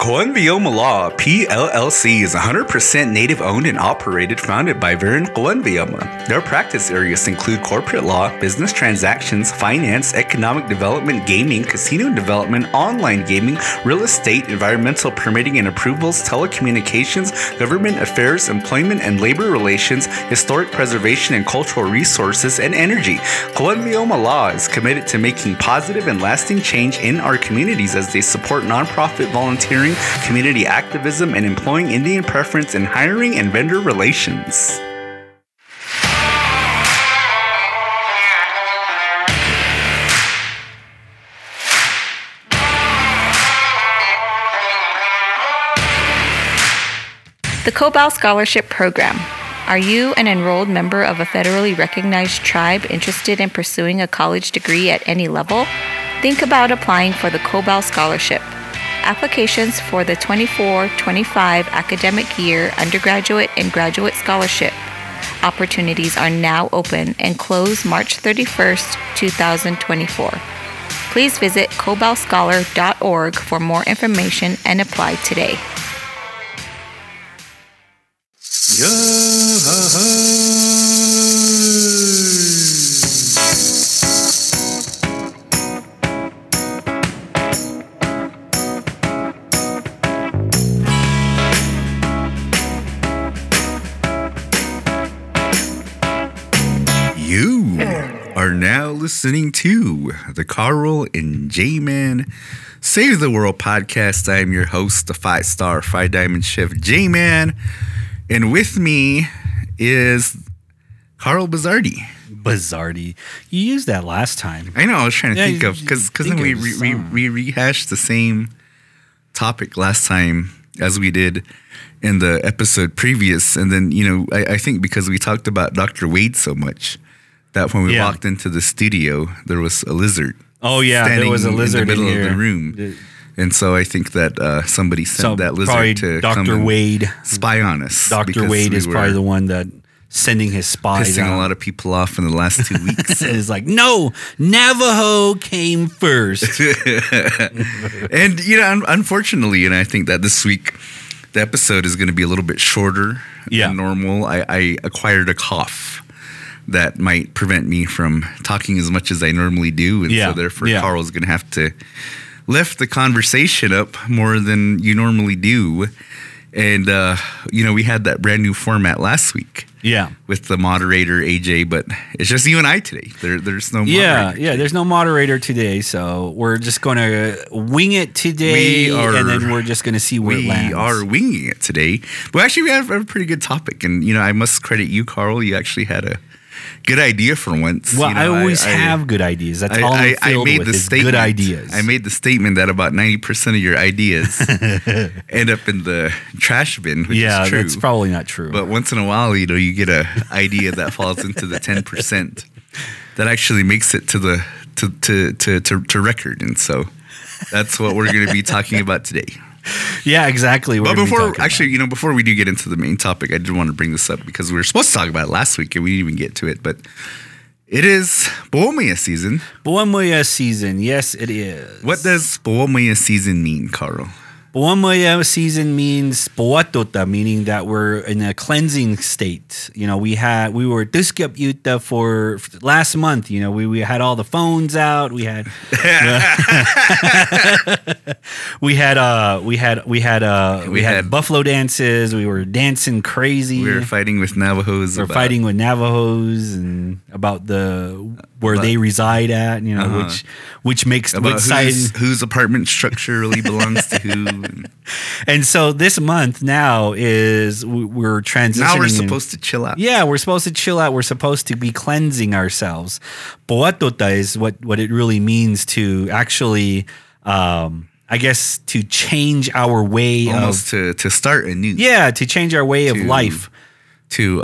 Kwanviyoma Law, PLLC, is 100% native-owned and operated, founded by Vern Kwanviyoma. Their practice areas include corporate law, business transactions, finance, economic development, gaming, casino development, online gaming, real estate, environmental permitting and approvals, telecommunications, government affairs, employment and labor relations, historic preservation and cultural resources, and energy. Kwanviyoma Law is committed to making positive and lasting change in our communities as they support nonprofit volunteering, community activism, and employing Indian preference in hiring and vendor relations. The Cobell Scholarship Program. Are you an enrolled member of a federally recognized tribe interested in pursuing a college degree at any level? Think about applying for the Cobell Scholarship. Applications for the 24-25 academic year undergraduate and graduate scholarship opportunities are now open and close March 31st, 2024. Please visit cobellscholar.org for more information and apply today. Listening to the Carl and J-Man Save the World Podcast. I am your host, the five-star, five-diamond chef J-Man, and with me is Carl Bazzardi. Bazzardi, you used that last time. I know. I was trying to think of because then we rehashed the same topic last time as we did in the episode previous, and then I think because we talked about Dr. Wade so much. That when we walked into the studio, there was a lizard. Oh, yeah, there was a lizard in the middle of the room. And so I think that somebody sent that lizard to Dr. Wade spy on us. Dr. Wade is probably the one that sending his spies out. Pissing a lot of people off in the last 2 weeks. It's like, no, Navajo came first. And, unfortunately, I think that this week the episode is going to be a little bit shorter than normal. I acquired a cough that might prevent me from talking as much as I normally do. And so therefore Carl's going to have to lift the conversation up more than you normally do. And, we had that brand new format last week. Yeah. With the moderator, AJ, but it's just you and I today. There's no moderator. Yeah, there's no moderator today. So we're just going to wing it today. And then we're just going to see where it lands. We are winging it today. But actually, we have a pretty good topic. And, I must credit you, Carl. You actually had a good idea for once. Well, I always have good ideas. That's all I'm filled with is good ideas. I made the statement that about 90% of your ideas end up in the trash bin, which is true. Yeah, that's probably not true. But once in a while, you get an idea that falls into the 10% that actually makes it to the to record. And so that's what we're going to be talking about today. Yeah, exactly. But before we do get into the main topic, I did want to bring this up because we were supposed to talk about it last week and we didn't even get to it. But it is Powamuya season. Powamuya season, yes, it is. What does Powamuya season mean, Carl? Powamuya season means Poatota, meaning that we're in a cleansing state. We were tuskeputa for last month. We had all the phones out. We had we had buffalo dances. We were dancing crazy. We were fighting with Navajos. And about where they reside at. Which makes which side whose apartment structurally belongs to who. And so this month now we're transitioning. Now we're supposed to chill out. Yeah, we're supposed to chill out. We're supposed to be cleansing ourselves. Poatota is what it really means to actually, to change our way to start anew. Yeah, to change our way of life. To,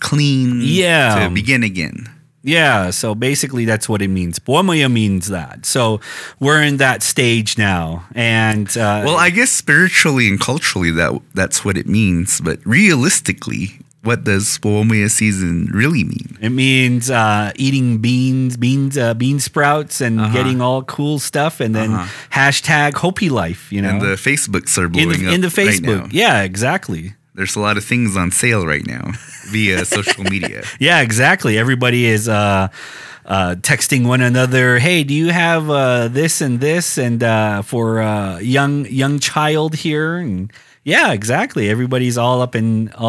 clean. Yeah. To begin again. Yeah, so basically that's what it means. Powamuya means that. So we're in that stage now. And spiritually and culturally that's what it means, but realistically what does Powamuya season really mean? It means eating bean sprouts and getting all cool stuff, and then hashtag Hopi life, you know. And the Facebooks are blowing up in the Facebook. Right now. Yeah, exactly. There's a lot of things on sale right now via social media. Yeah, exactly. Everybody is texting one another, hey, do you have this and this and for young child here? And yeah, exactly. Everybody's all up in you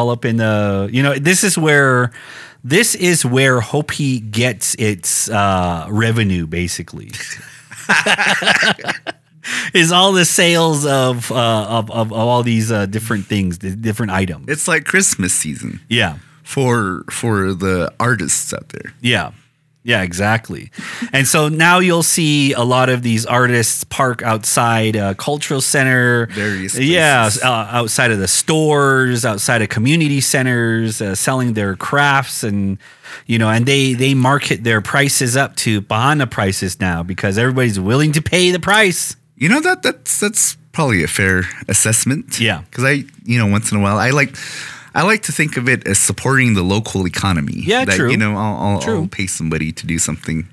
know, this is where Hopi gets its revenue, basically. Is all the sales of all these different things, different items. It's like Christmas season. Yeah. For the artists out there. Yeah. Yeah, exactly. And so now you'll see a lot of these artists park outside cultural center, various places. Yeah, outside of the stores, outside of community centers, selling their crafts, and you know, and they market their prices up to Pahana prices now because everybody's willing to pay the price. You know, that's probably a fair assessment. Yeah, because once in a while I like to think of it as supporting the local economy. Yeah, that, true. You know, I'll pay somebody to do something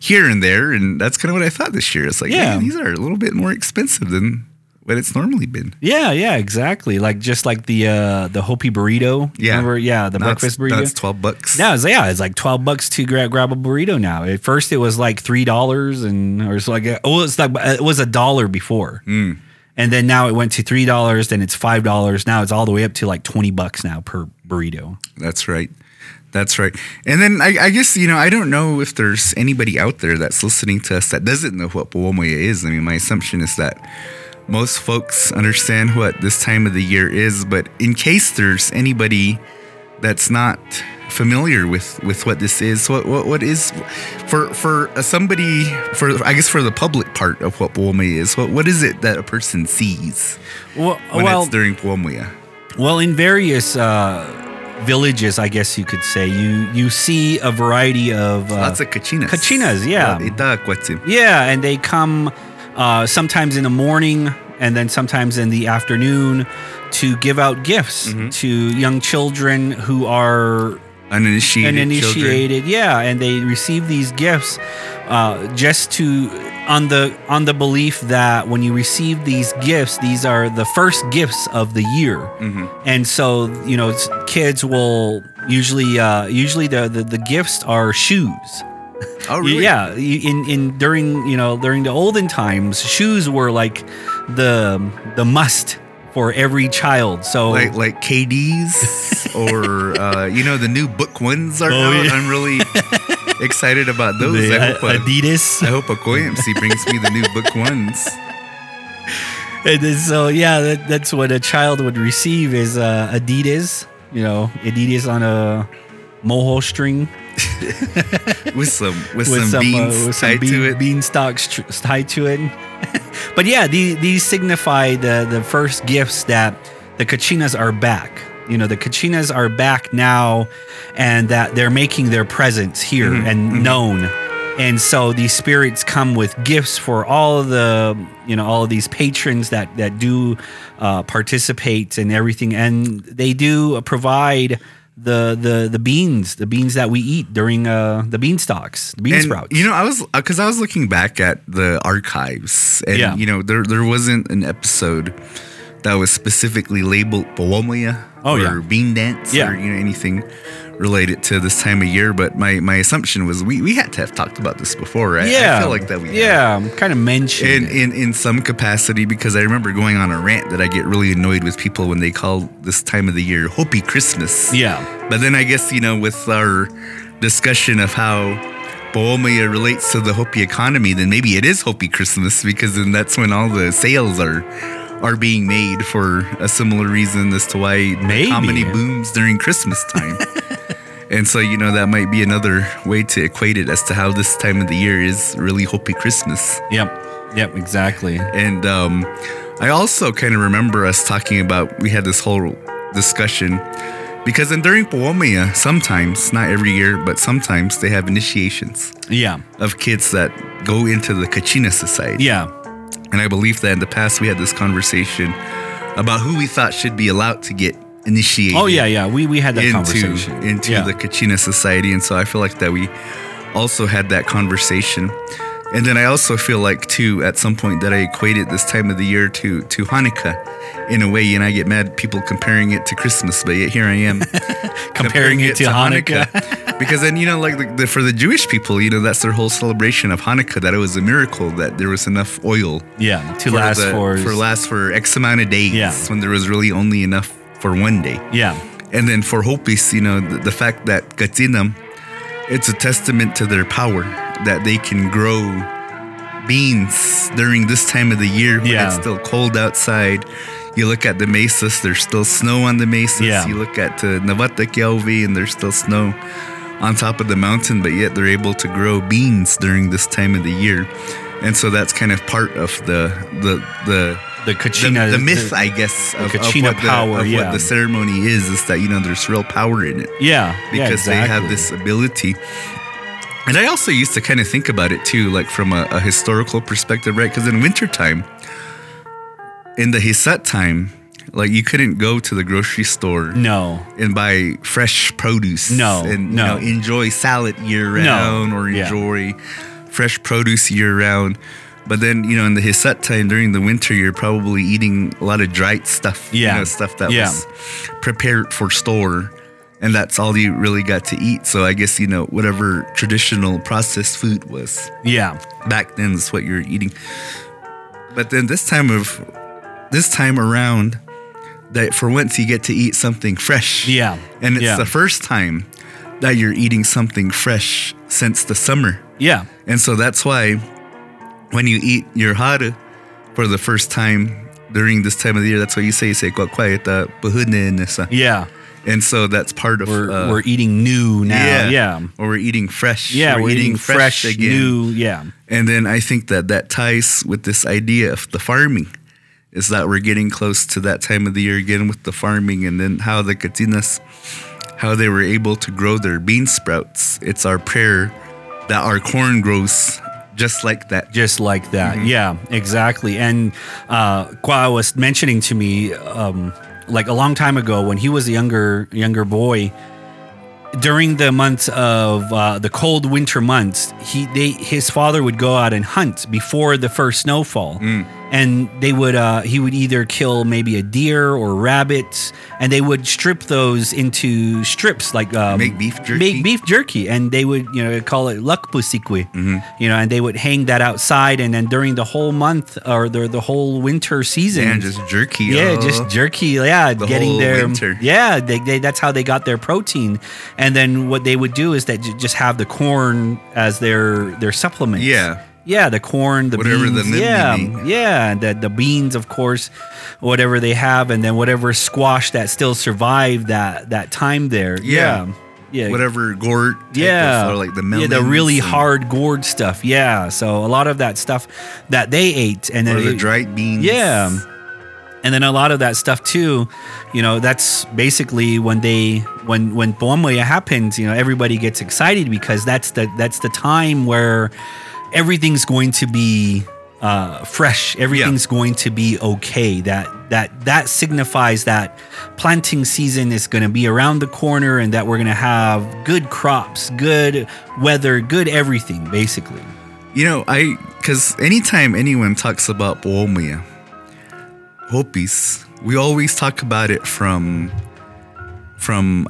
here and there, and that's kind of what I thought this year. It's like, yeah, these are a little bit more expensive than what it's normally been. Yeah, exactly. Like just like the Hopi burrito. Yeah, remember? Yeah, the breakfast burrito. That's $12. Yeah, it's like $12 to grab a burrito now. At first, it was like $3, it was $1 before. Mm. And then now it went to $3, then it's $5. Now it's all the way up to like $20 now per burrito. That's right. And then I guess, you know, I don't know if there's anybody out there that's listening to us that doesn't know what Powamuya is. I mean, my assumption is that most folks understand what this time of the year is. But in case there's anybody that's not familiar with what this is, what is for the public part of what Powamuya is, what is it that a person sees when it's during Powamuya? Well, in various villages, I guess you could say, you see a variety of lots of Kachinas, yeah, and they come sometimes in the morning and then sometimes in the afternoon to give out gifts to young children who are uninitiated children. Yeah, and they receive these gifts just to on the belief that when you receive these gifts, these are the first gifts of the year, and so you know kids will usually the gifts are shoes. Oh, really? Yeah, during the olden times, shoes were like the must for every child. So like KDs or you know, the new book ones are out. Yeah. I'm really excited about those. Adidas. I hope Akoyemsi brings me the new book ones. And so yeah, that's what a child would receive is Adidas. You know, Adidas on a moho string. with some beans tied to it. But yeah, these signify the first gifts that the Kachinas are back. You know, the Kachinas are back now, and that they're making their presence here and known. And so these spirits come with gifts for all of the, you know, all of these patrons that do participate in everything, and they do provide the beans that we eat during the bean stalks, the bean sprouts. You know, I was looking back at the archives, and you know, there wasn't an episode that was specifically labeled Powamuya bean dance or you know, anything related to this time of year. But my assumption was we had to have talked about this before, right? Yeah, I feel like that we had kind of mentioned in some capacity, because I remember going on a rant that I get really annoyed with people when they call this time of the year Hopi Christmas. Yeah, but then I guess, you know, with our discussion of how Powamuya relates to the Hopi economy, then maybe it is Hopi Christmas, because then that's when all the sales are being made for a similar reason as to why comedy booms during Christmas time. And so, you know, that might be another way to equate it as to how this time of the year is really Hopi Christmas. Yep, exactly. And I also kind of remember us talking about, we had this whole discussion, because then during Powamuya, sometimes, not every year, but sometimes they have initiations of kids that go into the Kachina Society. Yeah. And I believe that in the past we had this conversation about who we thought should be allowed to get initiated. Oh yeah, yeah. We had that conversation into the Kachina society, and so I feel like that we also had that conversation. And then I also feel like too, at some point, that I equated this time of the year to Hanukkah in a way, and I get mad people comparing it to Christmas, but yet here I am comparing it to Hanukkah. Because then, you know, like for the Jewish people, you know, that's their whole celebration of Hanukkah, that it was a miracle that there was enough oil to last for X amount of days when there was really only enough for one day. Yeah. And then for Hopis, you know, the fact that Katinam, it's a testament to their power, that they can grow beans during this time of the year when it's still cold outside. You look at the mesas, there's still snow on the mesas. Yeah. You look at Navata Kiauvi, and there's still snow on top of the mountain, but yet they're able to grow beans during this time of the year. And so that's kind of part of the Kachina, the myth, I guess, of Kachina power. What the ceremony is that, you know, there's real power in it. Yeah. Because they have this ability. And I also used to kind of think about it too, like from a historical perspective, right? Because in wintertime, in the Hisat time, like you couldn't go to the grocery store and buy fresh produce and you know, enjoy salad year round or enjoy fresh produce year round. But then, you know, in the Hisat time during the winter, you're probably eating a lot of dried stuff, you know, stuff that was prepared for store. And that's all you really got to eat. So I guess, you know, whatever traditional processed food was back then is what you're eating. But then this time around, that for once you get to eat something fresh. Yeah. And it's the first time that you're eating something fresh since the summer. Yeah. And so that's why when you eat your haru for the first time during this time of the year, that's why you say quaeta binensa. Yeah. And so that's part of... we're eating new now. Yeah. Or we're eating fresh. Yeah, we're eating fresh again. New, And then I think that ties with this idea of the farming, is that we're getting close to that time of the year again with the farming, and then how the Katinas, how they were able to grow their bean sprouts. It's our prayer that our corn grows just like that. Just like that, yeah, exactly. And Kwa was mentioning to me... like a long time ago, when he was a younger boy, during the months of the cold winter months, his father would go out and hunt before the first snowfall, and they would he would either kill maybe a deer or rabbits, and they would strip those into strips, like make beef jerky, and they would, you know, call it lakpusikwi, you know, and they would hang that outside, and then during the whole month or the whole winter season, just jerky, the getting whole their winter. They that's how they got their protein. And then what they would do is that just have the corn as their supplement. Yeah. Yeah, the corn, the whatever beans. The beans, of course, whatever they have, and then whatever squash that still survived that time there. Yeah. Whatever gourd type of, or like the melons. Yeah, the really hard gourd stuff. Yeah. So a lot of that stuff that they ate, and then the dried beans. Yeah. And then a lot of that stuff too, you know, that's basically when Powamuya happens, you know, everybody gets excited because that's the time where everything's going to be fresh. Everything's going to be okay. That signifies that planting season is going to be around the corner, and that we're going to have good crops, good weather, good everything, basically. You know, because anytime anyone talks about Powamuya, Hopis, we always talk about it from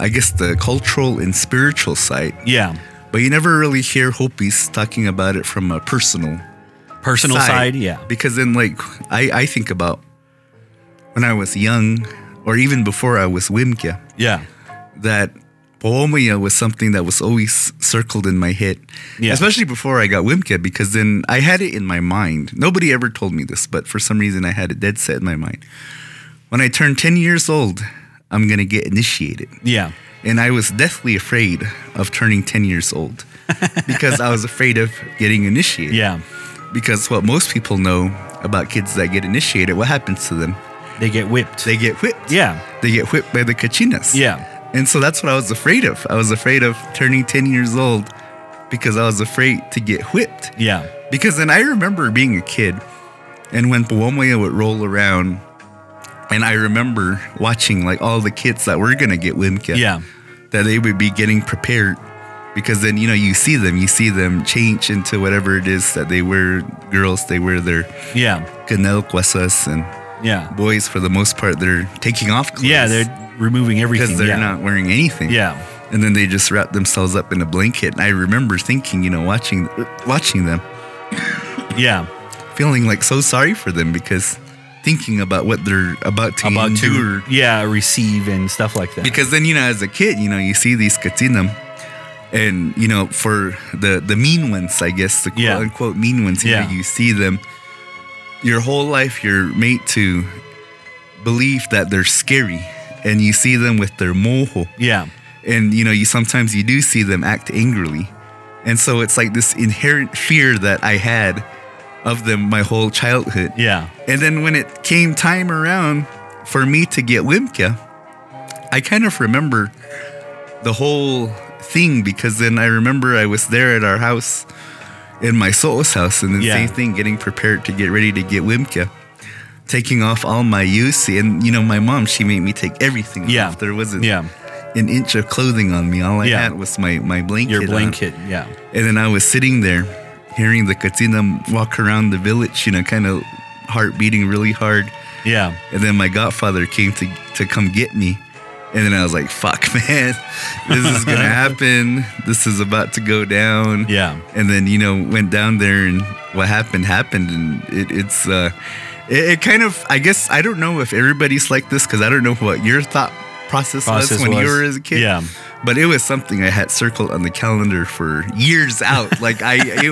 I guess the cultural and spiritual side. Yeah. But you never really hear Hopis talking about it from a personal side, yeah. Because then, like, I think about when I was young, or even before I was Wimka. Yeah. That Powamuya was something that was always circled in my head, especially before I got Wimka, because then I had it in my mind. Nobody ever told me this, but for some reason I had it dead set in my mind. When I turned 10 years old, I'm going to get initiated. Yeah. And I was deathly afraid of turning 10 years old because I was afraid of getting initiated. Yeah. Because what most people know about kids that get initiated, what happens to them? They get whipped. Yeah. They get whipped by the Kachinas. Yeah. And so that's what I was afraid of. I was afraid of turning 10 years old because I was afraid to get whipped. Yeah. Because then I remember being a kid, and when Powamuya would roll around, And I remember watching like all the kids that were going to get Wimka. Yeah. That they would be getting prepared, because then, you know, you see them change into whatever it is that they wear. Girls, they wear their canel cuasas, and boys, for the most part, they're taking off clothes. Yeah, they're removing everything. Because they're not wearing anything. Yeah. And then they just wrap themselves up in a blanket. And I remember thinking, you know, watching them. Yeah. Feeling like so sorry for them, because thinking about what they're about endure. To receive and stuff like that. Because then, you know, as a kid, you know, you see these katinam. And, you know, for the mean ones, I guess, the quote-unquote mean ones, you know, you see them. Your whole life, you're made to believe that they're scary. And you see them with their moho. Yeah. And, you know, sometimes you do see them act angrily. And so it's like this inherent fear that I had of them my whole childhood. Yeah. And then when it came time around for me to get Wimka, I kind of remember the whole thing, because then I remember I was there at our house, in my soul's house, and the same thing, getting prepared to get ready to get Wimka. Taking off all my UC. And, you know, my mom, she made me take everything off. There wasn't an inch of clothing on me. All I had was my blanket. Your blanket on. Yeah. And then I was sitting there hearing the katinam walk around the village, you know, kind of heart beating really hard. Yeah. And then my godfather came to come get me. And then I was like, fuck, man, this is going to happen. This is about to go down. Yeah. And then, you know, went down there, and what happened. And it kind of, I guess, I don't know if everybody's like this, because I don't know what your thought process was when you were as a kid. Yeah. But it was something I had circled on the calendar for years out. Like it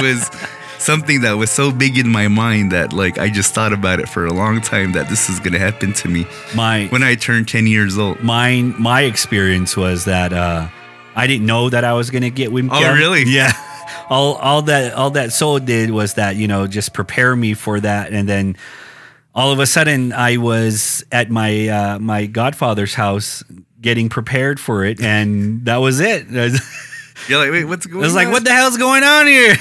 was something that was so big in my mind that, like, I just thought about it for a long time, that this is going to happen to me when I turned 10 years old. My experience was that I didn't know that I was going to get Wimka. Oh, really? Yeah. All that soul did was that, you know, just prepare me for that. And then all of a sudden I was at my godfather's house getting prepared for it, and that was it. You're like, wait, what's going on? I was like, what the hell's going on here?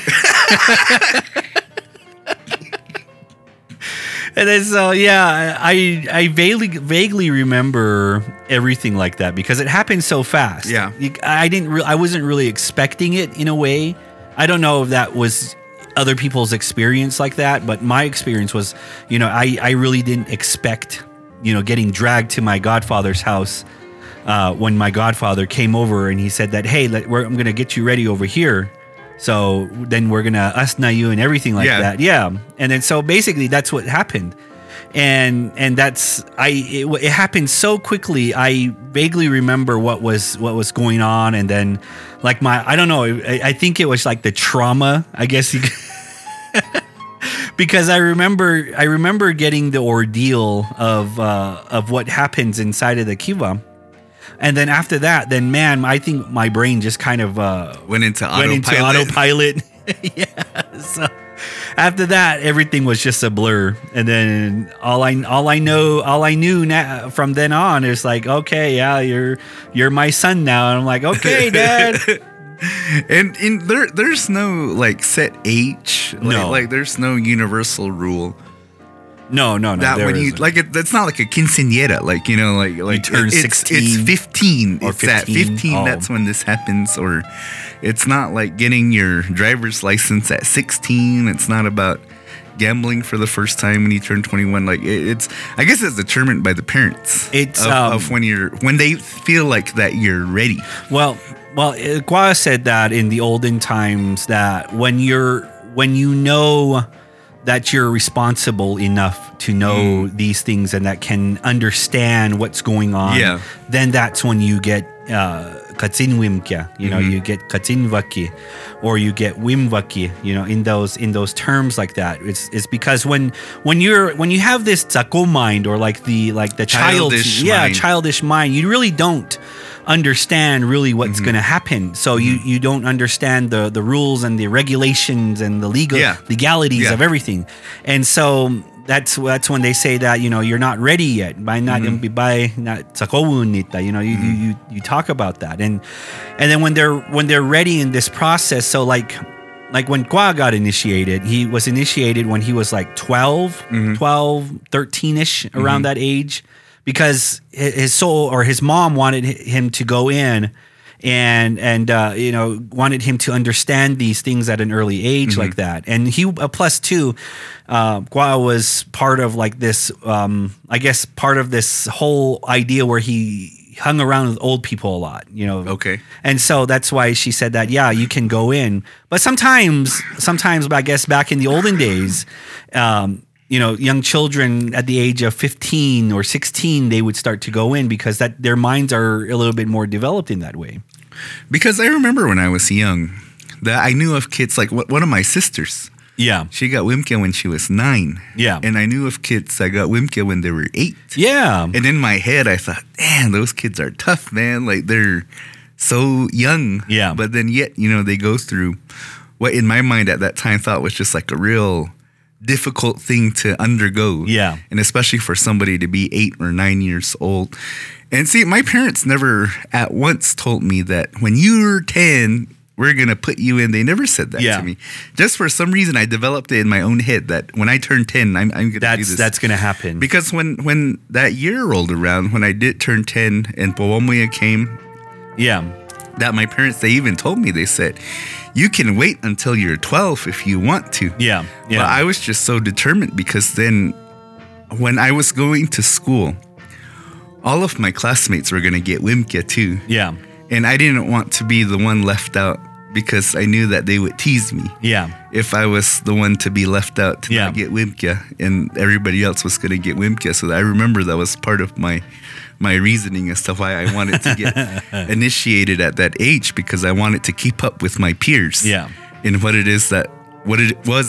And then so, I vaguely remember everything like that, because it happened so fast. Yeah. I wasn't really expecting it in a way. I don't know if that was other people's experience like that, but my experience was, you know, I really didn't expect, you know, getting dragged to my godfather's house. When my godfather came over and he said that, hey, I'm going to get you ready over here. So then we're going to asna you and everything like that. Yeah. And then so basically that's what happened. And that's, it happened so quickly. I vaguely remember what was going on. And then like I don't know. I think it was like the trauma, I guess. Because I remember getting the ordeal of what happens inside of the kiva. And then after that, then, man, I think my brain just kind of went into autopilot. Yeah. So after that, everything was just a blur. And then all I knew now, from then on, is like, okay, yeah, you're my son now. And I'm like, okay, Dad. And there's no like set age. Like there's no universal rule. No. That when you isn't. Like, that's not like a quinceañera. Like, you know, like you turn 16. It's 15. Or it's 15. At 15. Oh. That's when this happens. Or it's not like getting your driver's license at 16. It's not about gambling for the first time when you turn 21. Like it's, I guess, it's determined by the parents. It's of when they feel like that you're ready. Well, Kwa said that in the olden times, that when you know. That you're responsible enough to know these things and that can understand what's going on, then that's when you get Katin Wimka, you know, you get Katin Vaki, or you get Wimvaki, you know, in those terms like that. It's because when you have this Tsako mind, or like the childish mind. Childish mind, you really don't understand really what's going to happen. So you don't understand the rules and the regulations and the legalities of everything. And so that's when they say that, you know, you're not ready yet. By not tsakowunita, you know, you talk about that. And then when they're ready in this process, so like like when Kwa got initiated, he was initiated when he was like 12, 13-ish, around that age, because his soul or his mom wanted him to go in and you know, wanted him to understand these things at an early age like that. And he, plus two, Kwa was part of like this, I guess part of this whole idea where he hung around with old people a lot, you know? Okay. And so that's why she said that, yeah, you can go in. But sometimes I guess back in the olden days, you know, young children at the age of 15 or 16, they would start to go in because that their minds are a little bit more developed in that way. Because I remember when I was young that I knew of kids, like one of my sisters. Yeah. She got Wimka when she was 9. Yeah. And I knew of kids that got Wimka when they were 8. Yeah. And in my head, I thought, damn, those kids are tough, man. Like, they're so young. Yeah. But then yet, you know, they go through what in my mind at that time thought was just like a real difficult thing to undergo. Yeah. And especially for somebody to be 8 or 9 years old. And see, my parents never at once told me that when you're 10, we're going to put you in. They never said that to me. Just for some reason, I developed it in my own head that when I turn 10, I'm going to do this. That's going to happen. Because when that year rolled around, when I did turn 10 and Powamuya came, that my parents, they even told me, they said, you can wait until you're 12 if you want to. Yeah. Yeah. But I was just so determined, because then when I was going to school, all of my classmates were going to get Wimka too. Yeah. And I didn't want to be the one left out, because I knew that they would tease me. Yeah. If I was the one to be left out to not get Wimka, and everybody else was going to get Wimka. So I remember that was part of my reasoning as to why I wanted to get initiated at that age, because I wanted to keep up with my peers. Yeah. And what it was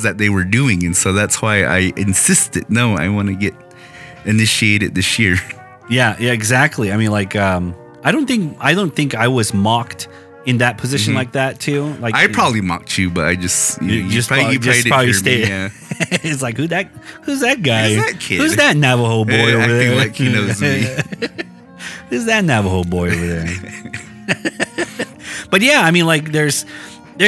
that they were doing. And so that's why I insisted, no, I want to get initiated this year. Yeah. Yeah, exactly. I mean, like, I don't think I was mocked in that position like that too. Like, I probably mocked you, but I just you probably stayed. Yeah. It's like, who's that guy? Who's that kid? Who's that Navajo boy over there? Like, he knows me. Who's that Navajo boy over there? But yeah, I mean, like, there's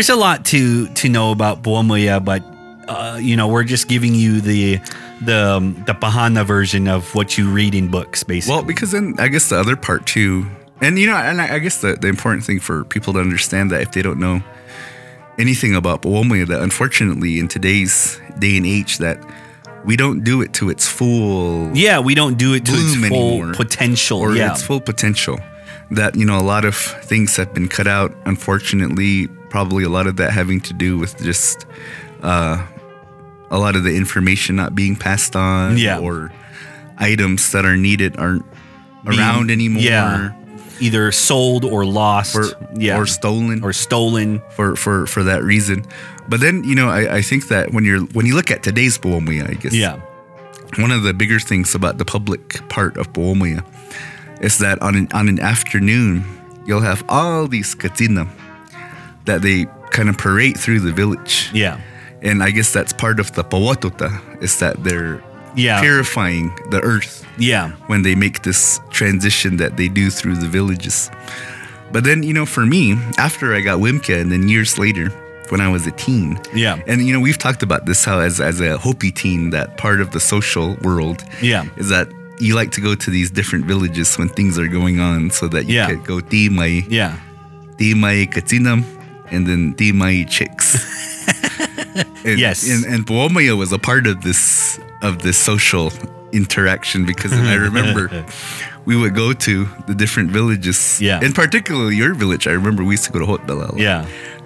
a lot to know about Powamuya, but you know, we're just giving you the Pahana version of what you read in books, basically. Well, because then I guess the other part too. And, you know, and I guess the important thing for people to understand, that if they don't know anything about Powamuya, that unfortunately in today's day and age, that we don't do it to its full. Yeah, we don't do it to its full potential. Or its full potential. That, you know, a lot of things have been cut out, unfortunately, probably a lot of that having to do with just a lot of the information not being passed on, or items that are needed aren't around anymore. Yeah. Either sold or lost or stolen. Or stolen. For that reason. But then, you know, I think that when you look at today's Powamuya, I guess. Yeah. One of the bigger things about the public part of Powamuya is that on an afternoon, you'll have all these katinam that they kind of parade through the village. Yeah. And I guess that's part of the Poatota, is that they're purifying the earth when they make this transition that they do through the villages. But then, you know, for me, after I got Wimka, and then years later when I was a teen, and, you know, we've talked about this, how as a Hopi teen, that part of the social world is that you like to go to these different villages when things are going on, so that you can go Timai Katinam and then Timai Chicks. And Powamuya was a part of this social interaction, because I remember we would go to the different villages. Yeah. In particular, your village, I remember we used to go to Hotbalalo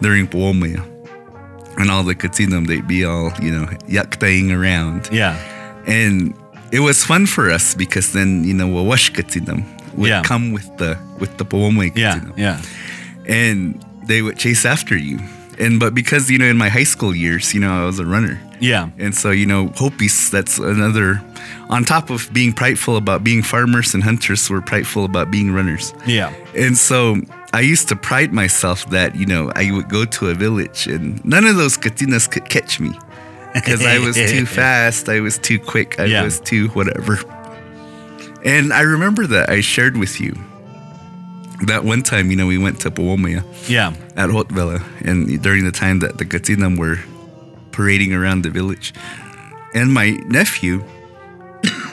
during Powamuya. And all the Katinam, they'd be all, you know, yaktaing around. Yeah. And it was fun for us, because then, you know, Wawash katinam would come with the Powamuya Katinam. Yeah. And they would chase after you. But because, you know, in my high school years, you know, I was a runner. Yeah. And so, you know, Hopis, that's another, on top of being prideful about being farmers and hunters, we're prideful about being runners. Yeah. And so I used to pride myself that, you know, I would go to a village and none of those Katinas could catch me, because I was too fast, I was too quick, I was too whatever. And I remember that I shared with you that one time, you know, we went to Powamuya. Yeah. At Hotevilla. And during the time that the Katinam were parading around the village. And my nephew,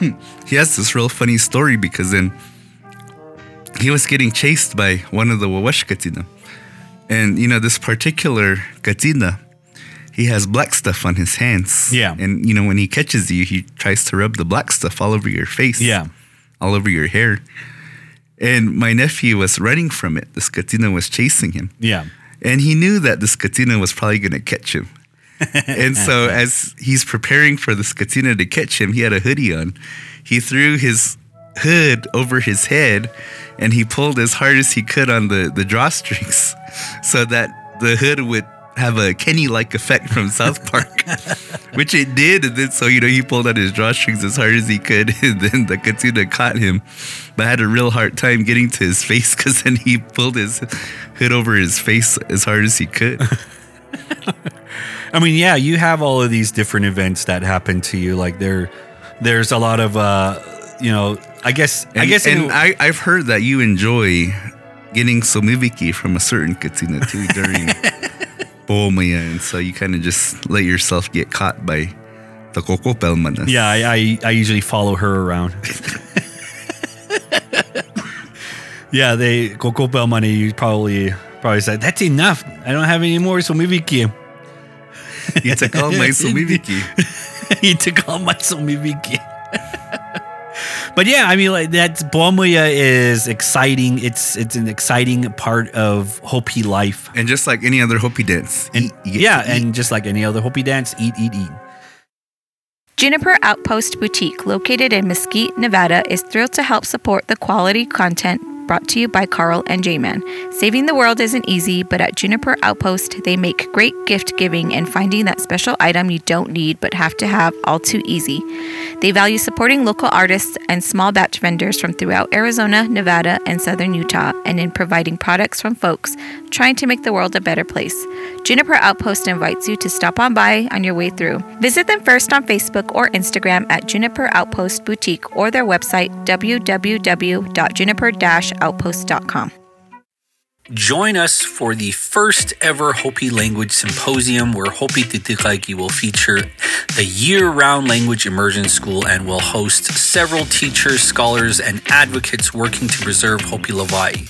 he has this real funny story because then he was getting chased by one of the Wawash katinam. And, you know, this particular katina, he has black stuff on his hands. Yeah. And, you know, when he catches you, he tries to rub the black stuff all over your face. Yeah. All over your hair. And my nephew was running from it. This katina was chasing him. Yeah. And he knew that this katina was probably going to catch him. And so as he's preparing for this katina to catch him, he had a hoodie on. He threw his hood over his head and he pulled as hard as he could on the drawstrings so that the hood would have a Kenny-like effect from South Park, which it did. And then, so, you know, he pulled out his drawstrings as hard as he could, and then the katina caught him, but had a real hard time getting to his face because then he pulled his hood over his face as hard as he could. I mean, yeah, you have all of these different events that happen to you. Like there's a lot of, you know, I guess. And I've heard that you enjoy getting sumiviki from a certain katina too during... And so you kind of just let yourself get caught by the Kookopölmana. Yeah, I usually follow her around. Yeah, they Kookopölmana, you probably said, that's enough. I don't have any more sumiviki. You took all my sumiviki. But yeah, I mean, like that's Powamuya is exciting. It's an exciting part of Hopi life. And just like any other Hopi dance. Eat, eat, eat. Juniper Outpost Boutique, located in Mesquite, Nevada, is thrilled to help support the quality content brought to you by Carl and J-Man. Saving the world isn't easy, but at Juniper Outpost, they make great gift giving and finding that special item you don't need but have to have all too easy. They value supporting local artists and small batch vendors from throughout Arizona, Nevada, and southern Utah, and in providing products from folks trying to make the world a better place. Juniper Outpost invites you to stop on by on your way through. Visit them first on Facebook or Instagram at Juniper Outpost Boutique or their website, www.juniper-outpost.com. Join us for the first ever Hopi Language Symposium, where Hopi Titiqaiki will feature the year-round language immersion school and will host several teachers, scholars, and advocates working to preserve Hopi Lava'i.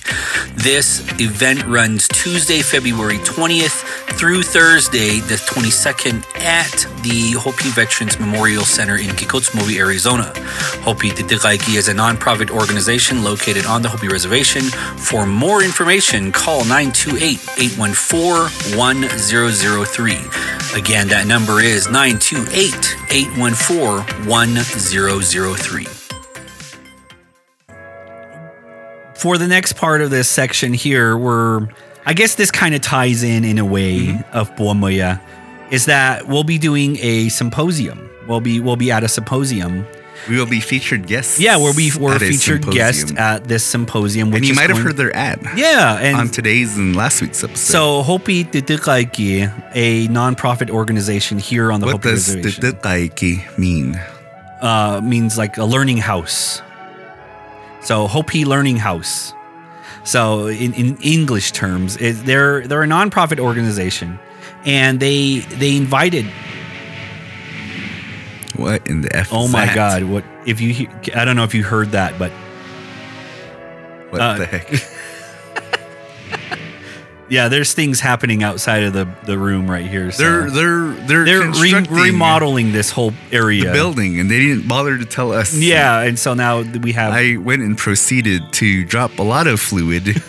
This event runs Tuesday, February 20th through Thursday, the 22nd at the Hopi Veterans Memorial Center in Kikotsumovi, Arizona. Hopi Titiqaiki is a nonprofit organization located on the Hopi Reservation. For more information, call 928-814-1003. Again, that number is 928-814-1003. For the next part of this section here, I guess this kind of ties in a way of Powamuya, is that we'll be doing a symposium. We'll be at a symposium. We will be featured guests. Yeah, we're featured guests at this symposium. Which and you might have heard their ad. Yeah. And on today's and last week's episode. So Hopi Titiqaiki, a nonprofit organization here on the Hopi Reservation. What does Titiqaiki mean? Means like a learning house. So Hopi Learning House. So in English terms, they're a nonprofit organization. And they invited... What in the F? Oh my God! What if you? I don't know if you heard that, but what the heck? Yeah, there's things happening outside of the room right here. So they're remodeling this whole area, the building, and they didn't bother to tell us. Yeah, and so now we have. I went and proceeded to drop a lot of fluid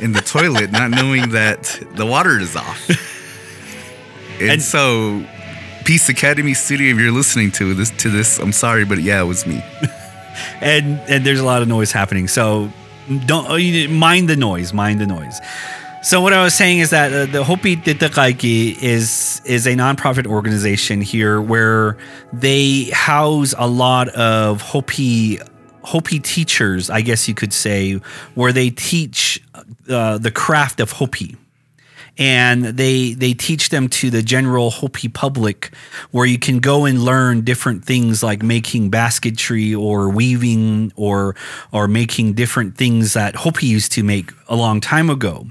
in the toilet, not knowing that the water is off, and so. Peace Academy Studio, if you're listening to this, I'm sorry, but yeah, it was me. and there's a lot of noise happening, so don't mind the noise. So what I was saying is that the Hopi Titiqaiki is a nonprofit organization here where they house a lot of Hopi teachers, I guess you could say, where they teach the craft of Hopi. and they teach them to the general Hopi public, where you can go and learn different things like making basketry or weaving or making different things that Hopi used to make a long time ago.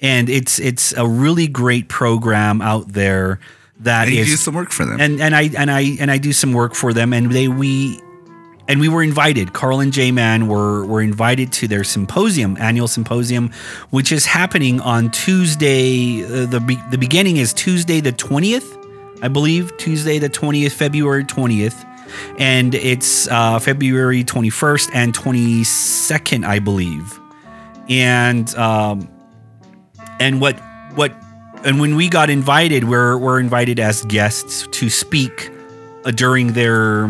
And it's a really great program out there that is. Do some work for them. And I do some work for them, and we were invited. Carl and J-Man were invited to their annual symposium, which is happening on Tuesday. The beginning is Tuesday the 20th, I believe. Tuesday the 20th, February 20th. And it's February 21st and 22nd, I believe. And when we got invited, we're invited as guests to speak during their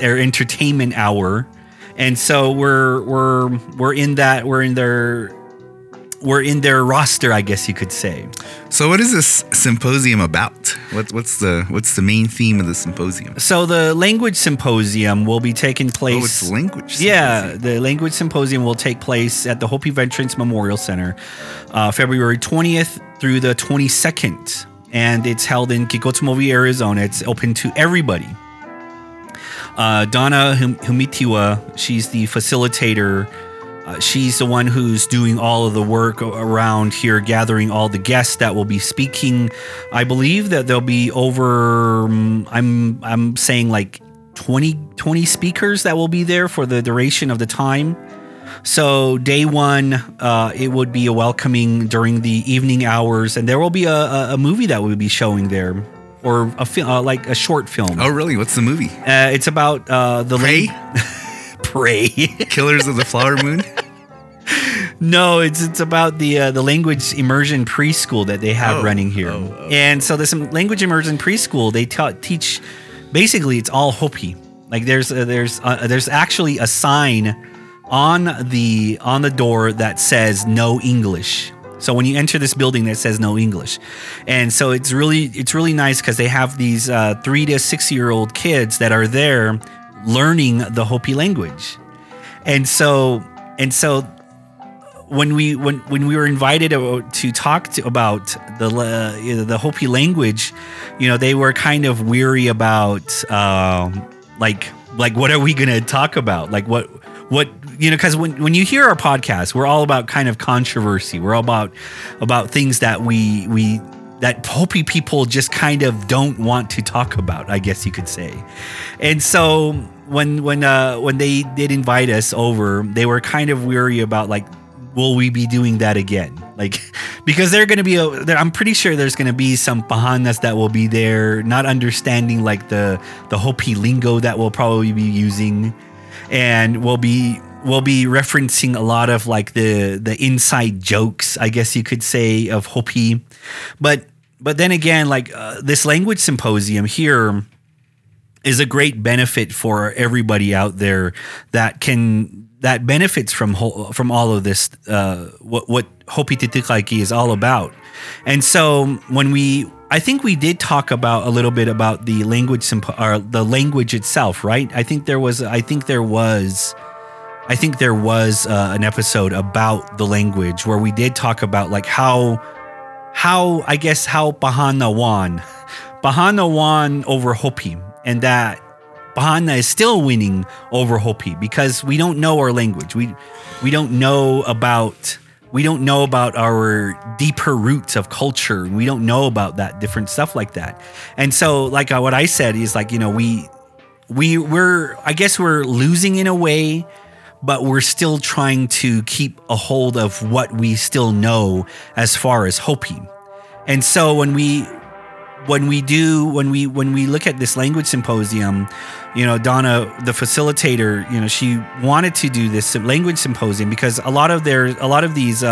entertainment hour, and so we're in their roster, I guess you could say. So what is this symposium about? What's the main theme of the symposium? So the language symposium will be taking place. Oh, it's language. Yeah, symposium. The language symposium will take place at the Hopi Veterans Memorial Center, February 20th through the 22nd. And it's held in Kikotsumovi, Arizona. It's open to everybody. Donna Humitiwa, she's the facilitator. She's the one who's doing all of the work around here, gathering all the guests that will be speaking. I believe that there'll be over, I'm saying like 20 speakers that will be there for the duration of the time. So day one, it would be a welcoming during the evening hours, and there will be a movie that we'll be showing there, or like a short film. Oh, really? What's the movie? It's about the Prey. Killers of the Flower Moon. No, it's about the language immersion preschool that they have running here, and so there's some language immersion preschool. They teach basically it's all Hopi. Like there's actually a sign on the door that says no English. So when you enter this building, that says no English. And so it's really nice because they have these 3 to 6 year old kids that are there learning the Hopi language. And so when we were invited to talk about the Hopi language, they were kind of weary about like what are we going to talk about? Like what because when you hear our podcast, we're all about kind of controversy. We're all about things that that Hopi people just kind of don't want to talk about, I guess you could say. And so when they did invite us over, they were kind of weary about like, will we be doing that again? Like, because they're going to be, I'm pretty sure there's going to be some Pahanas that will be there, not understanding like the Hopi lingo that we'll probably be using. And we'll be referencing a lot of like the inside jokes, I guess you could say, of Hopi. But then again, like this language symposium here is a great benefit for everybody out there that benefits from all of this, what Hopi Titiqaiki is all about. And so I think we did talk about a little bit about the language or the language itself, right? I think there was an episode about the language where we did talk about like how Pahana won over Hopi, and that Pahana is still winning over Hopi because we don't know our language. We don't know about our deeper roots of culture. We don't know about that different stuff like that. And so like what I said is like, we're losing in a way, but we're still trying to keep a hold of what we still know as far as Hopi. And so when we look at this language symposium, Donna, the facilitator, she wanted to do this language symposium because a lot of these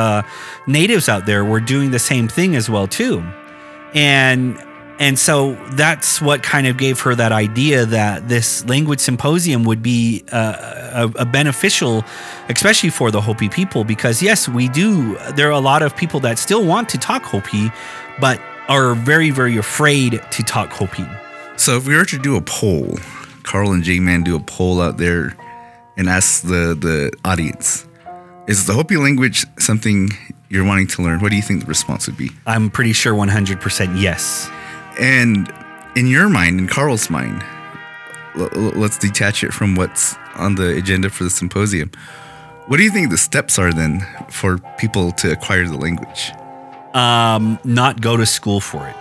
natives out there were doing the same thing as well too, and so that's what kind of gave her that idea that this language symposium would be a beneficial, especially for the Hopi people, because yes, we do. There are a lot of people that still want to talk Hopi, but are very, very afraid to talk Hopi. So if we were to do a poll, Carl and J-Man do a poll out there and ask the audience, is the Hopi language something you're wanting to learn, what do you think the response would be? I'm pretty sure 100% yes. And in your mind, in Carl's mind, let's detach it from what's on the agenda for the symposium. What do you think the steps are then for people to acquire the language? Not go to school for it.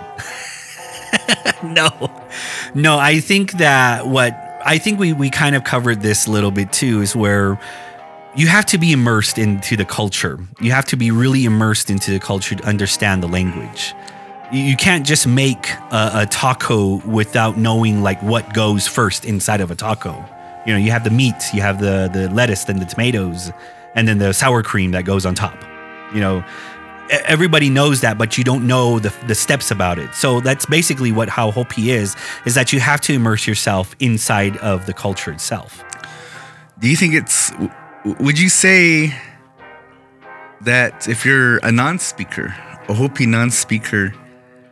No, I think that we kind of covered this a little bit too, is where you have to be immersed into the culture. You have to be really immersed into the culture to understand the language. You can't just make a taco without knowing like what goes first inside of a taco. You know, you have the meat, you have the lettuce, then the tomatoes, and then the sour cream that goes on top. You know, everybody knows that, but you don't know the steps about it. So that's basically how Hopi is that you have to immerse yourself inside of the culture itself. Do you think would you say that if you're a non-speaker, a Hopi non-speaker,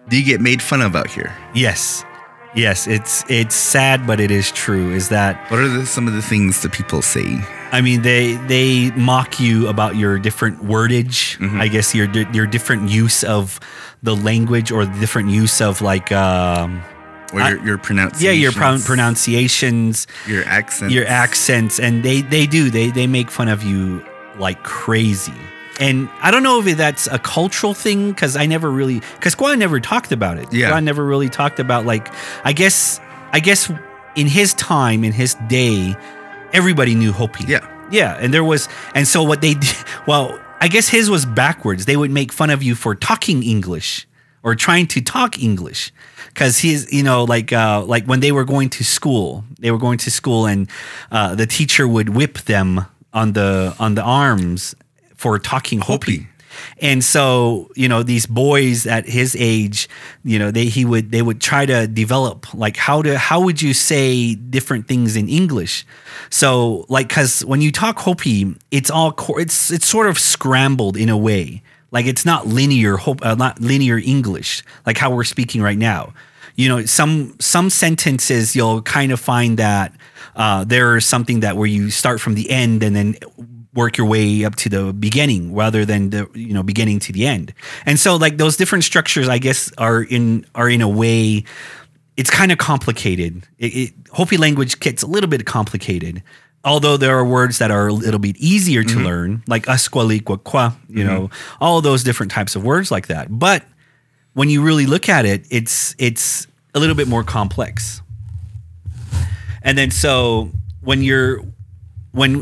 do you get made fun of out here? Yes. Yes, it's sad, but it is true. Is that what are some of the things that people say? I mean, they mock you about your different wordage. Mm-hmm. I guess your different use of the language, or the different use of like or your pronunciations. Yeah, your pronunciations, your accents, and they make fun of you like crazy. And I don't know if that's a cultural thing, because Kwan never talked about it. Yeah. Kwan never really talked about, like, I guess in his time, in his day, everybody knew Hopi. Yeah. Yeah. And so what they did, well, I guess his was backwards. They would make fun of you for talking English or trying to talk English. Because he's, you know, like when they were going to school and the teacher would whip them on the arms for talking Hopi. And so, you know, these boys at his age, you know, they would try to develop like how would you say different things in English? So like, cause when you talk Hopi, it's sort of scrambled in a way. Like it's not linear not linear English, like how we're speaking right now. You know, some sentences you'll kind of find that there is something that where you start from the end and then work your way up to the beginning rather than the, you know, beginning to the end. And so like those different structures, I guess, are in a way, it's kind of complicated. Hopi language gets a little bit complicated, although there are words that are a little bit easier to mm-hmm. learn, like asquali, kwa, you mm-hmm. know, all those different types of words like that. But when you really look at it, it's a little bit more complex. And then so when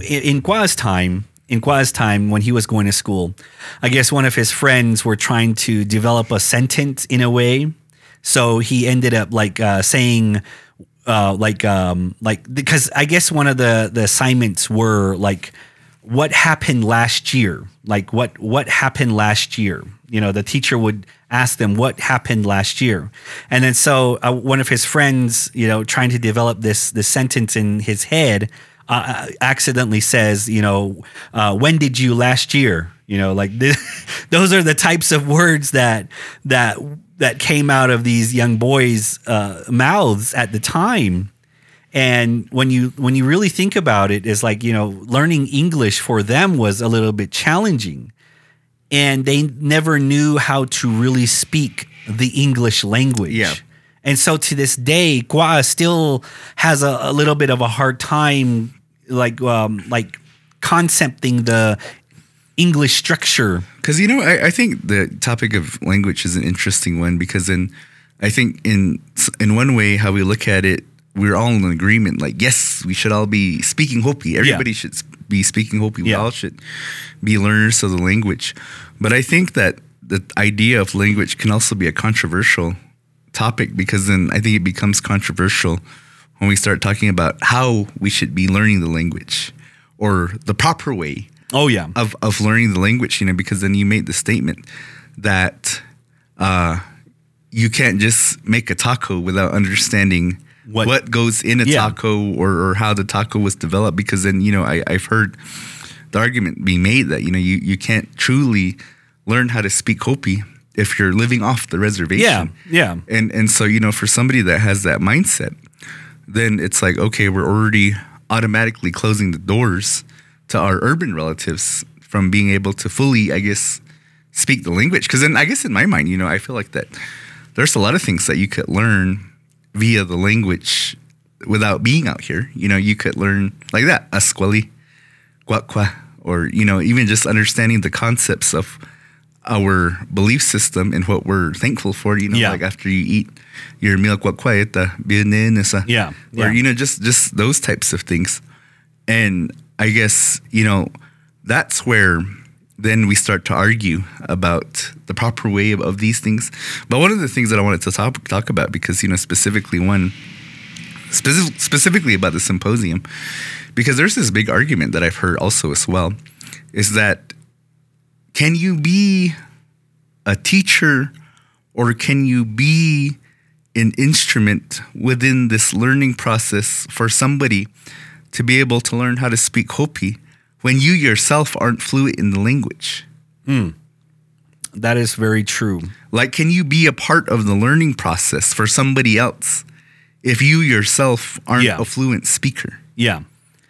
in Kwa's time, when he was going to school, I guess one of his friends were trying to develop a sentence in a way. So he ended up like saying because I guess one of the assignments were like, what happened last year? Like what happened last year? You know, the teacher would ask them what happened last year. And then so one of his friends, you know, trying to develop this sentence in his head, accidentally says, you know, when did you last year? You know, like those are the types of words that came out of these young boys' mouths at the time. And when you really think about it, it's like, you know, learning English for them was a little bit challenging, and they never knew how to really speak the English language. Yeah. And so to this day, Kwa still has a little bit of a hard time, like concepting the English structure. Because, you know, I think the topic of language is an interesting one, because I think in one way how we look at it, we're all in agreement. Like, yes, we should all be speaking Hopi. Everybody should be speaking Hopi. We all should be learners of the language. But I think that the idea of language can also be a controversial topic, because then I think it becomes controversial when we start talking about how we should be learning the language or the proper way of learning the language, you know, because then you made the statement that you can't just make a taco without understanding what goes in a taco or how the taco was developed, because then, you know, I've heard the argument being made that, you know, you can't truly learn how to speak Hopi if you're living off the reservation. Yeah. And so, you know, for somebody that has that mindset, then it's like, okay, we're already automatically closing the doors to our urban relatives from being able to fully, I guess, speak the language. Because then I guess in my mind, you know, I feel like that there's a lot of things that you could learn via the language without being out here. You know, you could learn like that, asquali, quaqua, or, you know, even just understanding the concepts of our belief system and what we're thankful for, you know, like after you eat your meal, quaeta binensa, or, you know, just those types of things. And I guess, you know, that's where then we start to argue about the proper way of these things. But one of the things that I wanted to talk about, because, you know, specifically about the symposium, because there's this big argument that I've heard also as well, is that can you be a teacher or can you be an instrument within this learning process for somebody to be able to learn how to speak Hopi when you yourself aren't fluent in the language? Mm. That is very true. Like, can you be a part of the learning process for somebody else if you yourself aren't a fluent speaker? Yeah.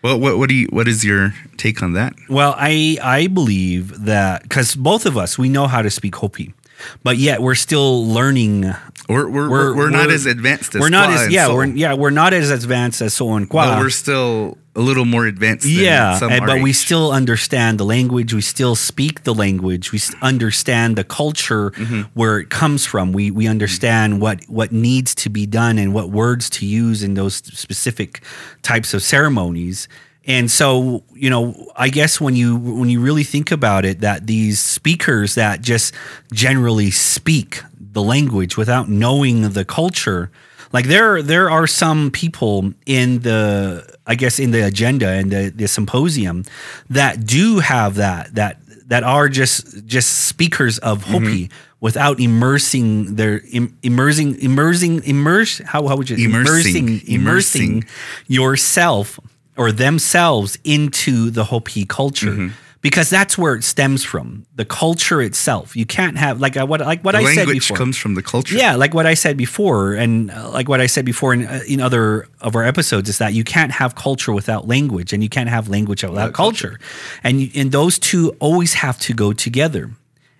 Well, what is your take on that? Well, I believe that because both of us, we know how to speak Hopi, but yet we're still learning. We're not as advanced as we're not as advanced as Soan Kwa. But we're still a little more advanced than some RH. But we still understand the language. We still speak the language. We understand the culture where it comes from. We understand what needs to be done and what words to use in those specific types of ceremonies. And so, you know, I guess when you really think about it, that these speakers that just generally speak the language without knowing the culture, like there are some people in the agenda and the symposium that do have that are just speakers of Hopi without immersing yourself or themselves into the Hopi culture. Mm-hmm. Because that's where it stems from, the culture itself. You can't have like what I said before. Language comes from the culture. Yeah, like what I said before, in other of our episodes, is that you can't have culture without language, and you can't have language without culture, and those two always have to go together.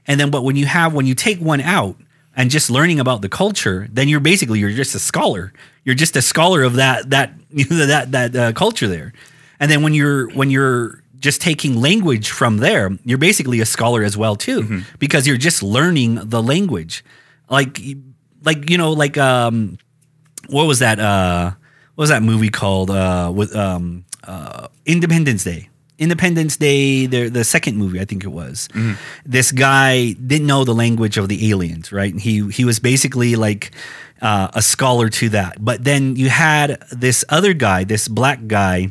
And then, but when you take one out and just learning about the culture, then you're just a scholar. You're just a scholar of that culture there. And then when you're just taking language from there, you're basically a scholar as well too, because you're just learning the language. What was that movie called? Independence Day. Independence Day, the second movie, I think it was. Mm-hmm. This guy didn't know the language of the aliens, right? He was basically like a scholar to that. But then you had this other guy, this black guy.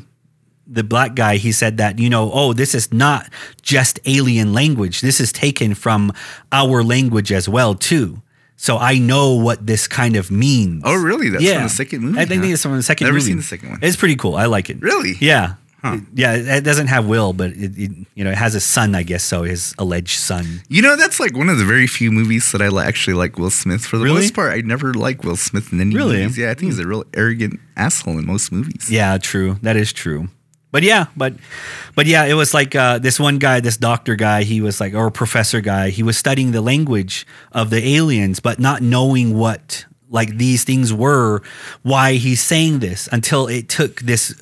The black guy, he said that, you know, oh, this is not just alien language. This is taken from our language as well, too. So I know what this kind of means. Oh, really? That's from the second movie? I think it's from the second movie. Never seen the second one. It's pretty cool. I like it. Really? Yeah. Huh. Yeah, it doesn't have Will, but it has a son, I guess, so his alleged son. You know, that's like one of the very few movies that I actually like Will Smith. For the most part, I never like Will Smith in any movies. Yeah, I think he's a real arrogant asshole in most movies. Yeah, true. That is true. But it was like this one guy, this doctor guy, he was like, or professor guy, he was studying the language of the aliens, but not knowing what like these things were, why he's saying this, until it took this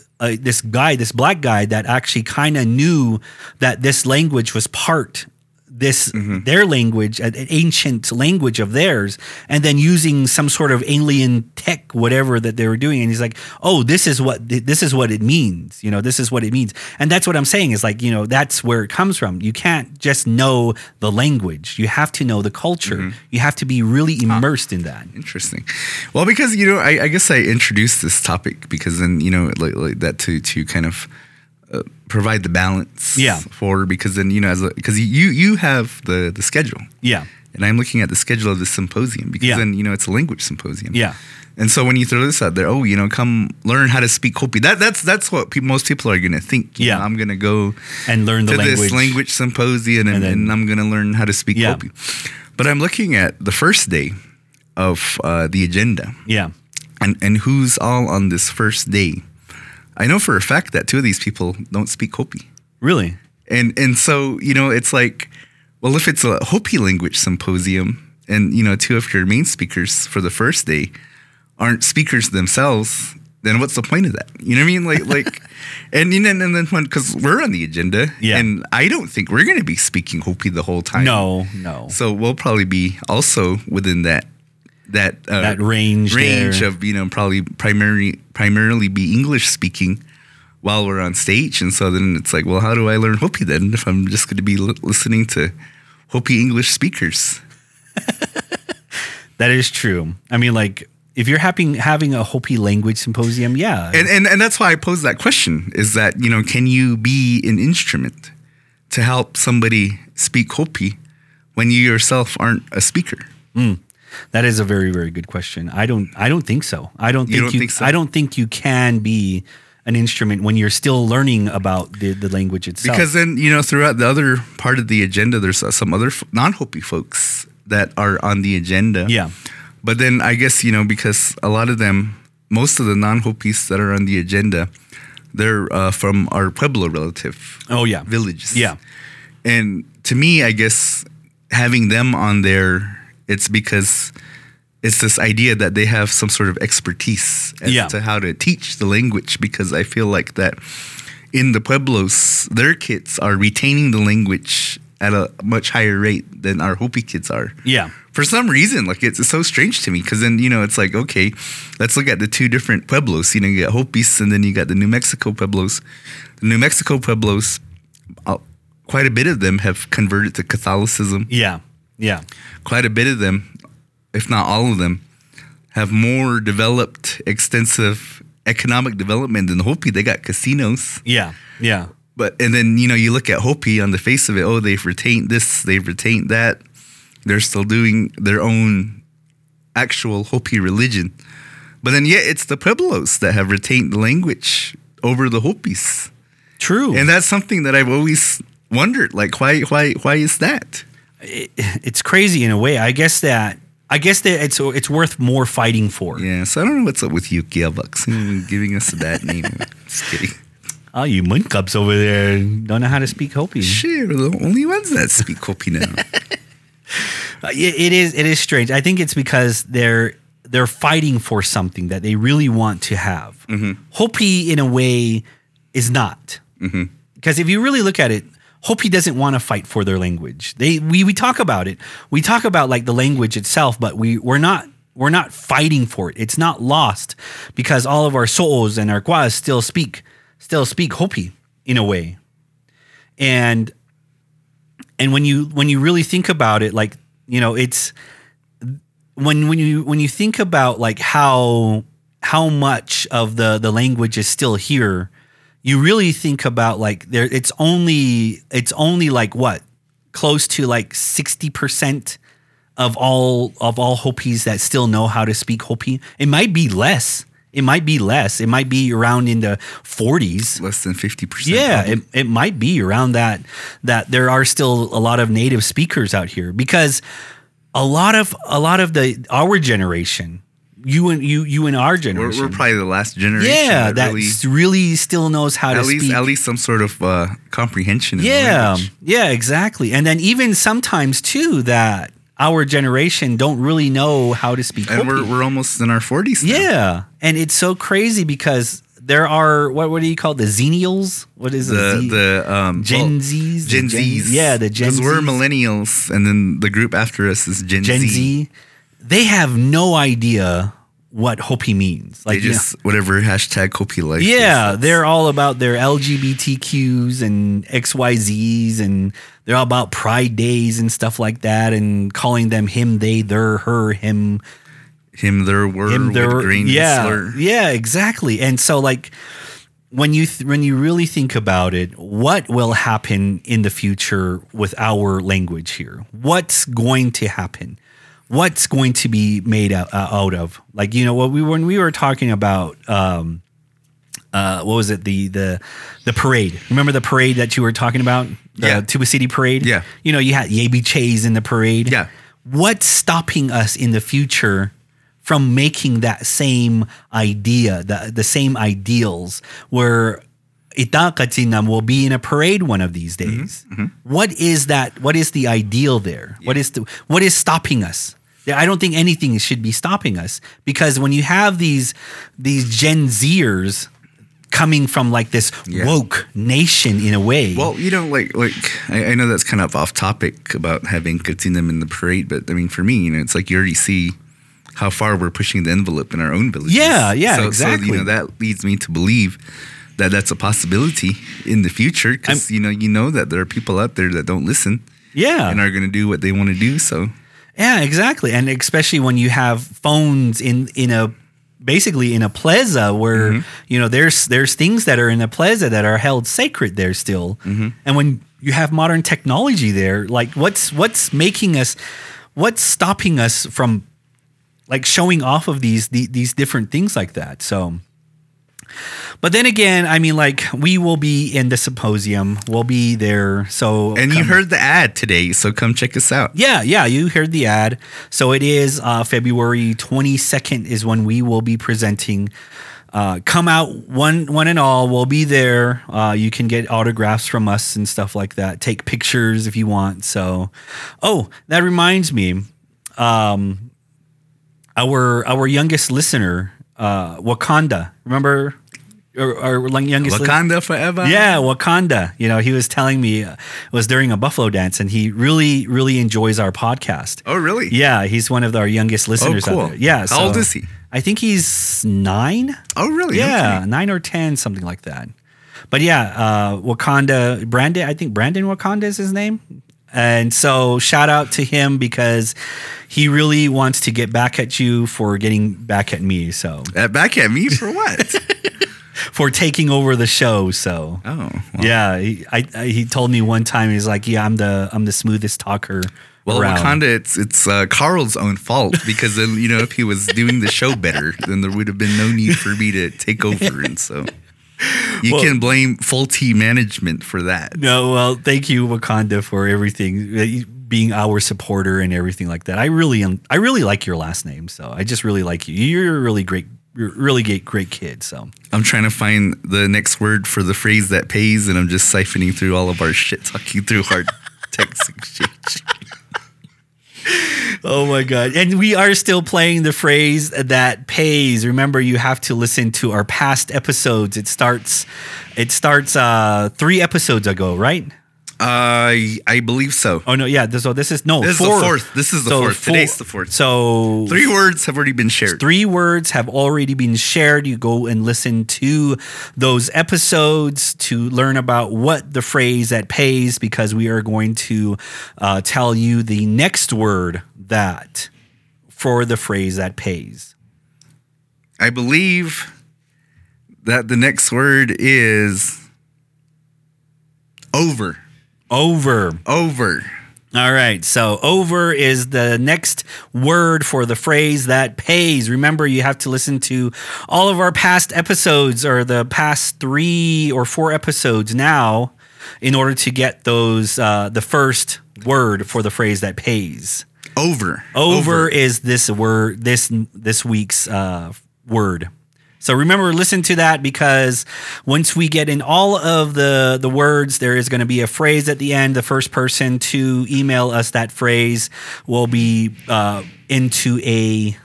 black guy that actually kind of knew that this language was part their language, an ancient language of theirs, and then using some sort of alien tech, whatever that they were doing. And he's like, oh, this is what it means. You know, this is what it means. And that's what I'm saying is like, you know, that's where it comes from. You can't just know the language. You have to know the culture. Mm-hmm. You have to be really immersed in that. Interesting. Well, because, you know, I guess I introduced this topic because then, you know, like that to kind of provide the balance for, because then, you know, because you have the schedule. Yeah. And I'm looking at the schedule of the symposium because then, you know, it's a language symposium. Yeah. And so when you throw this out there, oh, you know, come learn how to speak Hopi. That's what most people are going to think. You know, I'm going to go and learn the language. This language symposium and I'm going to learn how to speak Hopi. But I'm looking at the first day of the agenda. Yeah. And who's all on this first day. I know for a fact that two of these people don't speak Hopi. Really? And so, you know, it's like, Well, if it's a Hopi language symposium and, you know, two of your main speakers for the first day aren't speakers themselves, then what's the point of that? You know what I mean? Like, and then when, because we're on the agenda, yeah. And I don't think we're going to be speaking Hopi the whole time. No. So we'll probably be also within that range there. Of, you know, probably primarily be English speaking while we're on stage. And so then it's like, well, how do I learn Hopi then if I'm just going to be listening to Hopi English speakers? That is true. I mean, like, if you're having a Hopi language symposium, yeah. And that's why I posed that question, is that, you know, can you be an instrument to help somebody speak Hopi when you yourself aren't a speaker? Mm. That is a very, very good question. I don't think so. I don't think so? I don't think you can be an instrument when you're still learning about the language itself. Because then, you know, throughout the other part of the agenda, there's some other non-Hopi folks that are on the agenda. Yeah. But then I guess, you know, because a lot of them, most of the non-Hopis that are on the agenda, they're from our Pueblo relative. Oh, yeah. Villages. Yeah. And to me, I guess having them on there, it's because it's this idea that they have some sort of expertise as to how to teach the language, because I feel like that in the Pueblos, their kids are retaining the language at a much higher rate than our Hopi kids are. Yeah. For some reason, like, it's so strange to me, because then, you know, it's like, okay, let's look at the two different Pueblos. You know, you got Hopis and then you got the New Mexico Pueblos. The New Mexico Pueblos, quite a bit of them have converted to Catholicism. Yeah, yeah. Quite a bit of them, if not all of them, have more developed, extensive economic development than the Hopi. They got casinos. Yeah, yeah. And then, you know, you look at Hopi on the face of it, oh, they've retained this, they've retained that. They're still doing their own actual Hopi religion. But then, yeah, it's the Pueblos that have retained the language over the Hopis. True. And that's something that I've always wondered, like, why is that? It's crazy in a way. I guess that it's worth more fighting for. Yeah, so I don't know what's up with Yukiabucks giving us a bad name. Just kidding. Oh, you moon cubs over there don't know how to speak Hopi. Sure, we're the only ones that speak Hopi now. It is strange. I think it's because they're fighting for something that they really want to have. Mm-hmm. Hopi, in a way, is not. Mm-hmm. Because if you really look at it, Hopi doesn't want to fight for their language. We talk about it. We talk about, like, the language itself, but we're not fighting for it. It's not lost because all of our so'os and our kwa'as still speak Hopi in a way. And when you really think about it, like, you know, it's when you think about, like, how much of the language is still here, you really think about, like, there it's only like what, close to like 60% of all Hopis that still know how to speak Hopi. It might be less. It might be around in the 40s. Less than 50%. Yeah, it might be around that there are still a lot of native speakers out here, because a lot of our generation, you and our generation, we're probably the last generation. Yeah, that really still knows how to speak. At least some sort of comprehension. Yeah, in the language. Yeah, exactly. And then even sometimes too that our generation don't really know how to speak Hopi. And we're almost in our 40s now. Yeah. And it's so crazy because there are, what do you call it? The Zenials? What is it? The Gen Zs? Gen Zs. Yeah, the Gen Zs. Because we're millennials, and then the group after us is Gen Z. They have no idea what Hopi means. Like, they just, you know, whatever hashtag Hopi likes. Yeah, they're all about their LGBTQs and XYZs, and they're all about pride days and stuff like that, and calling them him, they, their, her, him. Him, their, were, him, their, with green slur. Yeah, exactly. And so, like, when you really think about it, what will happen in the future with our language here? What's going to happen? What's going to be made out of? Like, you know, when we were talking about, what was it? The parade. Remember the parade that you were talking about? The Tuba City parade? Yeah. You know, you had Yebi Chase in the parade. Yeah. What's stopping us in the future from making that same idea, the same ideals, where Ita Katinam will be in a parade one of these days. Mm-hmm. Mm-hmm. What is that? What is the ideal there? Yeah. What is stopping us? I don't think anything should be stopping us, because when you have these Gen Zers coming from like this woke nation in a way. Well, you know, like I know that's kind of off topic about having Katinam in the parade, but I mean, for me, you know, it's like you already see how far we're pushing the envelope in our own villages. So, you know, that leads me to believe that that's a possibility in the future, because you know that there are people out there that don't listen. Yeah, and are going to do what they want to do. So. Yeah, exactly. And especially when you have phones in a plaza where, you know, there's things that are in a plaza that are held sacred there still. Mm-hmm. And when you have modern technology there, like what's stopping us from like showing off of these different things like that. So, but then again, I mean, like, we will be in the symposium. We'll be there. So, and you heard the ad today, so come check us out. Yeah, you heard the ad. So it is February 22nd is when we will be presenting. Come out one and all. We'll be there. You can get autographs from us and stuff like that. Take pictures if you want. So, oh, that reminds me, our youngest listener. Wakanda, remember? Our youngest Wakanda forever. Yeah, Wakanda. You know, he was telling me it was during a buffalo dance, and he really, really enjoys our podcast. Oh, really? Yeah, he's one of our youngest listeners out there. Yeah. How old is he? I think he's 9. Oh, really? Yeah, okay. 9 or 10, something like that. But yeah, Wakanda, Brandon. I think Brandon Wakanda is his name. And so shout out to him, because he really wants to get back at you for getting back at me. So back at me for what? For taking over the show. So yeah, he told me one time, he's like, yeah, I'm the smoothest talker. Well, around. Wakanda, it's Carl's own fault, because then, you know, if he was doing the show better, then there would have been no need for me to take over, and so. You can blame faulty management for that. No, well, thank you, Wakanda, for everything, being our supporter and everything like that. I really like your last name, so I just really like you. You're a really great, great kid. So I'm trying to find the next word for the phrase that pays, and I'm just siphoning through all of our shit, talking through our text exchange. Oh my God. And we are still playing the phrase that pays. Remember, you have to listen to our past episodes. It starts 3 episodes ago, right? I believe so. Oh no, yeah. So this is the fourth. Today's the fourth. So 3 words have already been shared. 3 words have already been shared. You go and listen to those episodes to learn about what the phrase that pays, because we are going to tell you the next word that for the phrase that pays. I believe that the next word is over. Over. All right. So over is the next word for the phrase that pays. Remember, you have to listen to all of our past episodes, or the past 3 or 4 episodes now, in order to get those the first word for the phrase that pays. Over. Over is this word, this week's word. So remember, listen to that, because once we get in all of the words, there is going to be a phrase at the end. The first person to email us that phrase will be into a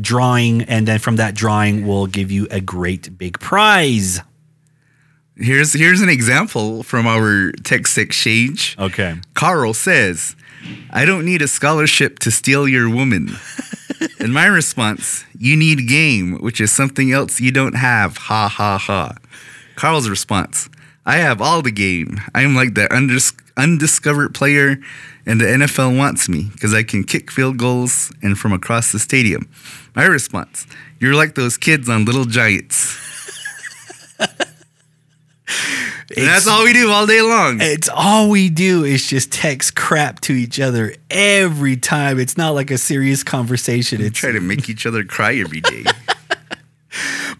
drawing, and then from that drawing, we'll give you a great big prize. Here's an example from our text exchange. Okay. Carl says, "I don't need a scholarship to steal your woman." And my response, "You need game, which is something else you don't have. Ha, ha, ha." Carl's response, "I have all the game. I am like the undiscovered player, and the NFL wants me because I can kick field goals and from across the stadium." My response, "You're like those kids on Little Giants." And that's all we do all day long. It's all we do is just text crap to each other every time. It's not like a serious conversation. We try to make each other cry every day.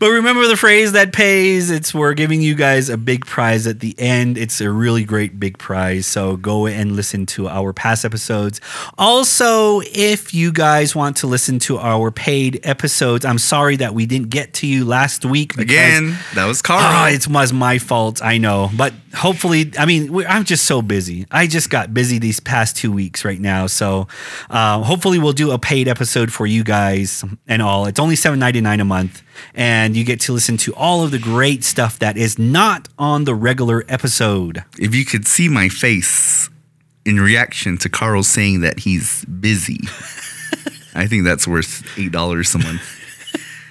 But remember the phrase that pays. It's we're giving you guys a big prize at the end. It's a really great big prize. So go and listen to our past episodes. Also, if you guys want to listen to our paid episodes, I'm sorry that we didn't get to you last week. Because, again, that was Carl. It was my fault. I know. But hopefully, I mean, I'm just so busy. I just got busy these past 2 weeks right now. So hopefully we'll do a paid episode for you guys and all. It's only $7.99 a month. And you get to listen to all of the great stuff that is not on the regular episode. If you could see my face in reaction to Carl saying that he's busy, I think that's worth $8 a month.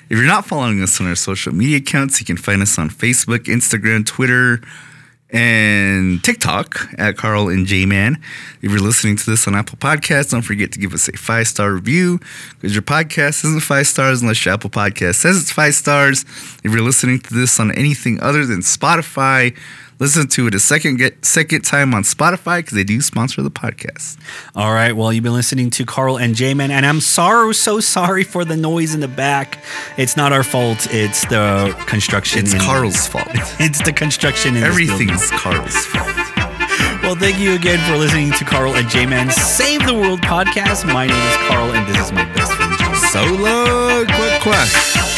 If you're not following us on our social media accounts, you can find us on Facebook, Instagram, Twitter, and TikTok at Carl and J-Man. If you're listening to this on Apple Podcasts, don't forget to give us a 5-star review, because your podcast isn't 5 stars unless your Apple Podcast says it's 5 stars. If you're listening to this on anything other than Spotify, listen to it a second time on Spotify, because they do sponsor the podcast. All right. Well, you've been listening to Carl and J-Man, and I'm so sorry for the noise in the back. It's not our fault. It's the construction. It's Carl's fault. It's the construction. Everything's Carl's fault. Well, thank you again for listening to Carl and J-Man Save the World podcast. My name is Carl, and this is my best friend, John. Solo, quick.